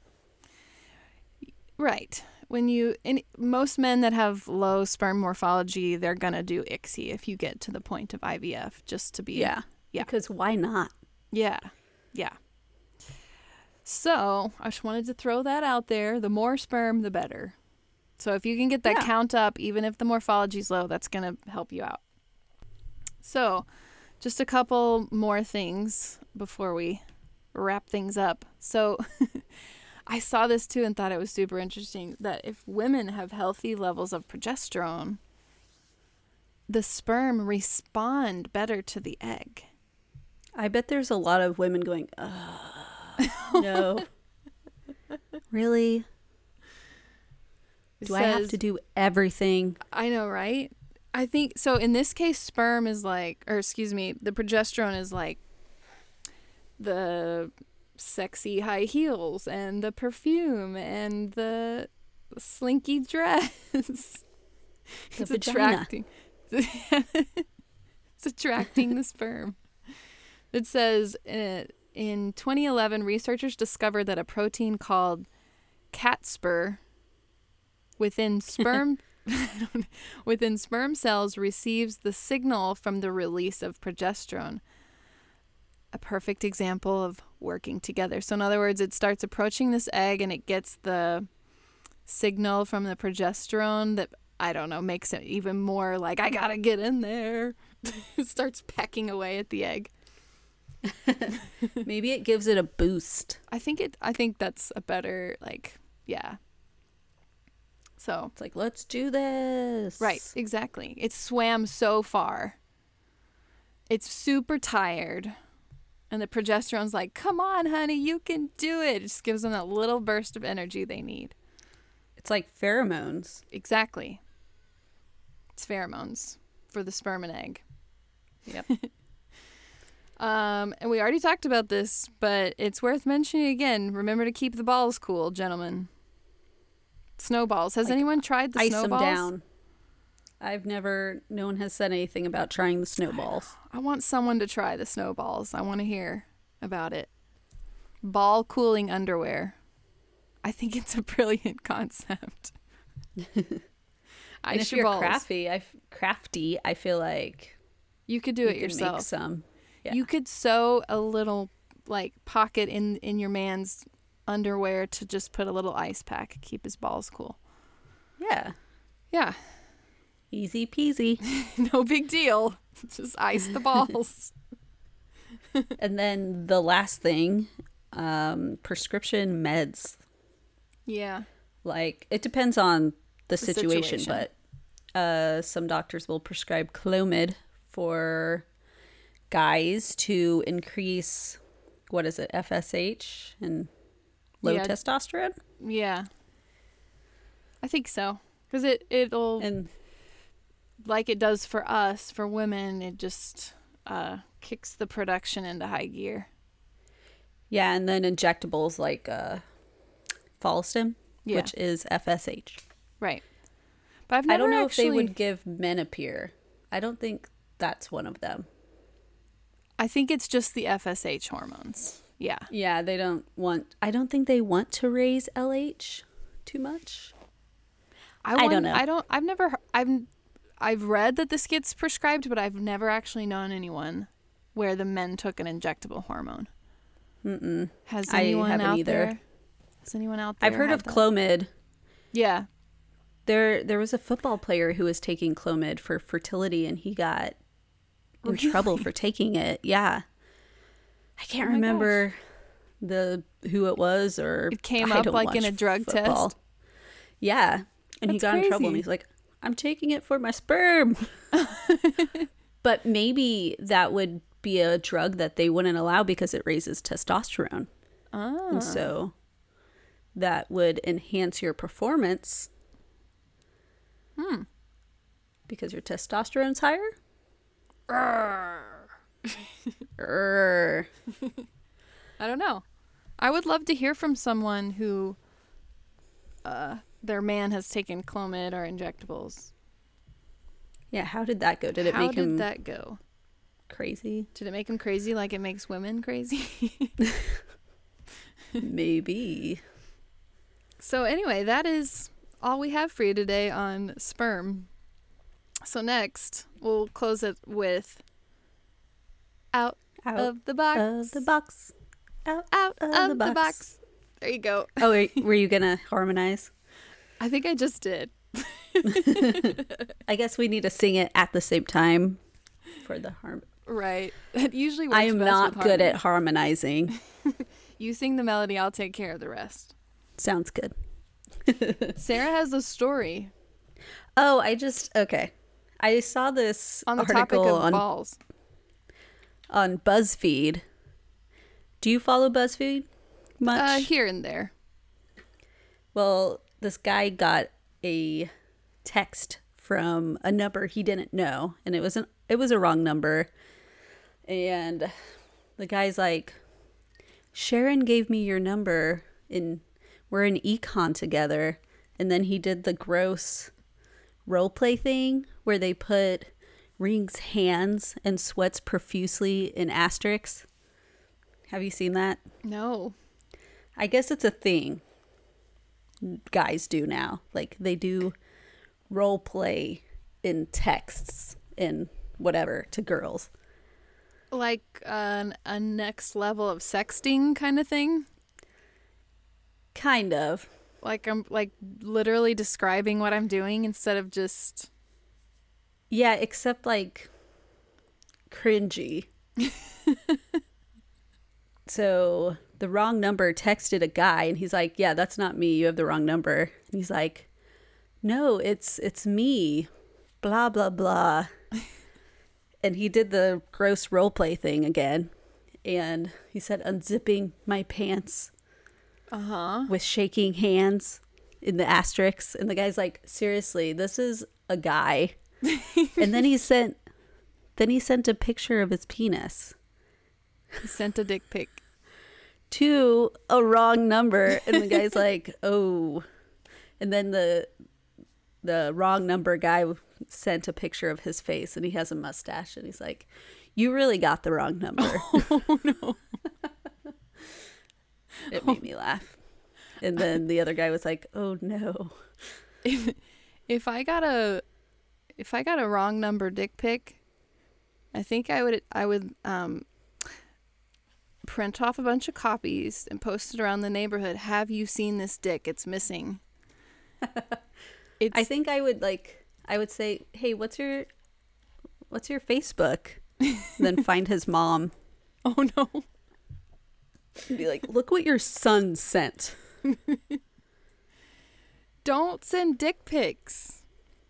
Right. When you, and most men that have low sperm morphology, they're going to do I C S I if you get to the point of I V F, just to be. Yeah. Yeah. Because why not? Yeah. Yeah. So I just wanted to throw that out there. The more sperm, the better. So if you can get that yeah. count up, even if the morphology's low, that's going to help you out. So just a couple more things before we wrap things up. So I saw this too and thought it was super interesting that if women have healthy levels of progesterone, the sperm respond better to the egg. I bet there's a lot of women going, ugh, no. Really? It do says, I have to do everything? I know, right? I think, so in this case, sperm is like, or excuse me, the progesterone is like the sexy high heels and the perfume and the slinky dress. It's vagina. attracting it's attracting the sperm. It says in, in twenty eleven, researchers discovered that a protein called cat spur within sperm within sperm cells receives the signal from the release of progesterone. A perfect example of working together. So in other words, it starts approaching this egg and it gets the signal from the progesterone that, I don't know, makes it even more like, I gotta get in there. It starts pecking away at the egg. Maybe it gives it a boost. I think it, I think that's a better, like, yeah. So it's like, let's do this. Right, exactly. It swam so far. It's super tired. And the progesterone's like, come on, honey, you can do it. It just gives them that little burst of energy they need. It's like pheromones. Exactly. It's pheromones for the sperm and egg. Yep. um, and we already talked about this, but it's worth mentioning again. Remember to keep the balls cool, gentlemen. Snowballs. Has like, anyone tried the ice snowballs? Ice them down. I've never, no one has said anything about trying the snowballs. I, I want someone to try the snowballs. I want to hear about it. Ball cooling underwear. I think it's a brilliant concept. Ice your balls. If you're crafty, I, crafty, I feel like you could do you it yourself. Make some. Yeah. You could sew a little like pocket in, in your man's underwear to just put a little ice pack, keep his balls cool. Yeah. Yeah. Easy peasy. No big deal. Just ice the balls. And then the last thing, um, prescription meds. Yeah. Like, it depends on the, the situation, situation, but uh, some doctors will prescribe Clomid for guys to increase, what is it, F S H and low yeah. testosterone? Yeah. I think so. Because it, it'll, and, like it does for us, for women, it just uh, kicks the production into high gear. Yeah, and then injectables like uh, Folistem, yeah. which is F S H. Right. But I've never I don't know actually... if they would give Menopur. I don't think that's one of them. I think it's just the F S H hormones. Yeah. Yeah, they don't want... I don't think they want to raise L H too much. I, want, I don't know. I don't... I've never... I've, I've read that this gets prescribed, but I've never actually known anyone where the men took an injectable hormone. Mm-mm. Has anyone I haven't out either. There? Has anyone out there? I've heard of that? Clomid. Yeah. There there was a football player who was taking Clomid for fertility, and he got in really? trouble for taking it. Yeah. I can't oh remember gosh. the who it was or it came I up like in a drug football. test. Yeah. And That's he got crazy. in trouble, and he's like, I'm taking it for my sperm. But maybe that would be a drug that they wouldn't allow because it raises testosterone. Oh. And so that would enhance your performance. Hmm. Because your testosterone's higher? Urgh. I don't know. I would love to hear from someone who uh, their man has taken Clomid or injectables. Yeah, how did that go? Did it how make him... How did that go? Crazy? Did it make him crazy like it makes women crazy? Maybe. So anyway, that is... all we have for you today on sperm. So next, we'll close it with out, out of the box. Out of the box. Out, out of, of the, box. the box. There you go. Oh, were you going to harmonize? I think I just did. I guess we need to sing it at the same time for the harm. Right. That usually works. I am not good at harmonizing. You sing the melody. I'll take care of the rest. Sounds good. Sarah has a story. Oh, I just okay. I saw this on the article topic of on, balls on BuzzFeed. Do you follow BuzzFeed much? Uh, here and there. Well, this guy got a text from a number he didn't know, and it was an it was a wrong number. And the guy's like, "Sharon gave me your number in." We're in econ together, and then he did the gross role play thing where they put wrings hands and sweats profusely in asterisks. Have you seen that? No. I guess it's a thing guys do now. Like they do role play in texts and whatever to girls. Like an, a next level of sexting kind of thing? Kind of. Like I'm like literally describing what I'm doing instead of just. Yeah, except like cringy. So the wrong number texted a guy and he's like, yeah, that's not me. You have the wrong number. And he's like, no, it's it's me. Blah, blah, blah. And he did the gross role play thing again. And he said, unzipping my pants. Uh-huh. With shaking hands in the asterisks. And the guy's like, seriously, this is a guy. And then he sent then he sent a picture of his penis. He sent a dick pic. To a wrong number. And the guy's like, oh. And then the the wrong number guy sent a picture of his face, and he has a mustache, and he's like, you really got the wrong number. Oh no. It made me laugh. And then the other guy was like, oh no. If, if I got a if I got a wrong number dick pic, I think I would I would um print off a bunch of copies and post it around the neighborhood. Have you seen this dick? It's missing. It's, I think I would like I would say, hey, what's your what's your Facebook? Then find his mom. Oh no. Be like, look what your son sent. Don't send dick pics.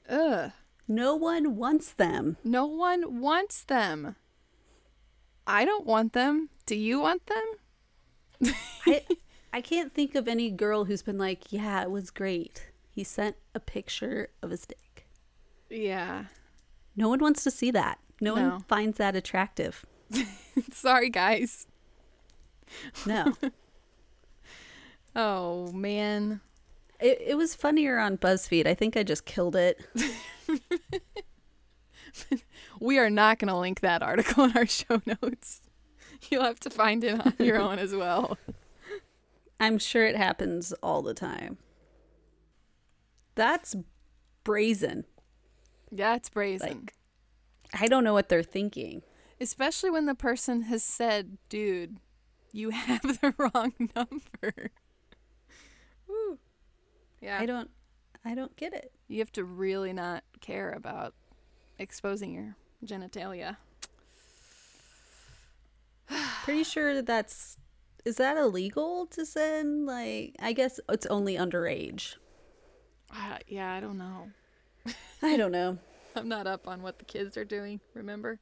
Ugh. No one wants them. No one wants them. I don't want them. Do you want them? I, I can't think of any girl who's been like, yeah, it was great. He sent a picture of his dick. Yeah. No one wants to see that. No, no. one finds that attractive. Sorry, guys. No. Oh, man. It, it was funnier on BuzzFeed. I think I just killed it. We are not going to link that article in our show notes. You'll have to find it on your own as well. I'm sure it happens all the time. That's brazen. That's brazen. Like, I don't know what they're thinking. Especially when the person has said, dude, you have the wrong number. Woo. Yeah. I don't I don't get it. You have to really not care about exposing your genitalia. Pretty sure that's is that illegal to send? Like, I guess it's only underage. Uh, yeah, I don't know. I don't know. I'm not up on what the kids are doing, remember?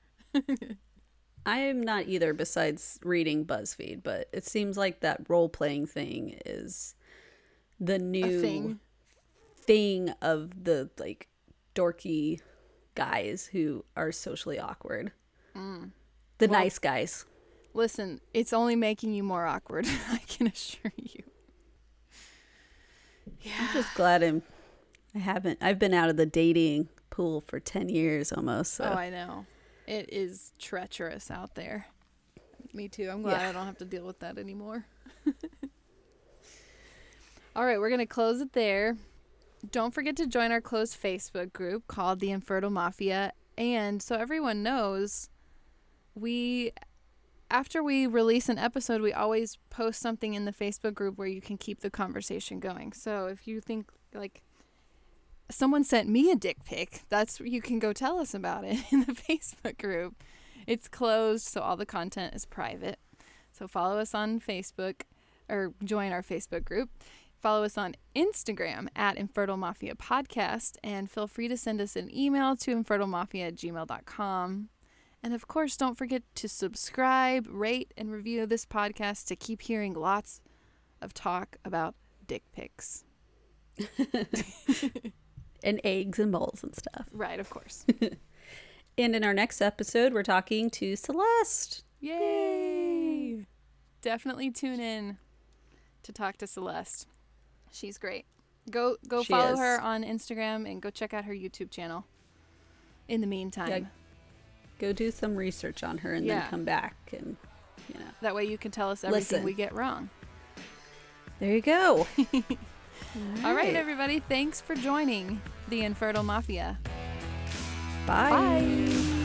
I am not either, besides reading BuzzFeed, but it seems like that role-playing thing is the new thing. thing of the, like, dorky guys who are socially awkward. Mm. The well, nice guys. Listen, it's only making you more awkward, I can assure you. Yeah. I'm just glad I'm, I haven't. I've been out of the dating pool for ten years almost. So. Oh, I know. It is treacherous out there. Me too. I'm glad yeah. I don't have to deal with that anymore. All right, we're going to close it there. Don't forget to join our closed Facebook group called the Infertile Mafia. And so everyone knows, we after we release an episode, we always post something in the Facebook group where you can keep the conversation going. So if you think, like, someone sent me a dick pic, that's where you can go tell us about it in the Facebook group. It's closed, so all the content is private. So follow us on Facebook, or join our Facebook group. Follow us on Instagram at Infertile Mafia Podcast, and feel free to send us an email to infertilemafia at gmail dot com. And of course, don't forget to subscribe, rate, and review this podcast to keep hearing lots of talk about dick pics. And eggs and balls and stuff. Right, of course. And in our next episode, we're talking to Celeste. Yay! Yay! Definitely tune in to talk to Celeste. She's great. Go go she follow is. her on Instagram, and go check out her YouTube channel. In the meantime. Yeah, go do some research on her, and yeah. then come back. and you know. That way you can tell us everything Listen. we get wrong. There you go. All right. All right, everybody. Thanks for joining the Infertile Mafia. Bye. Bye.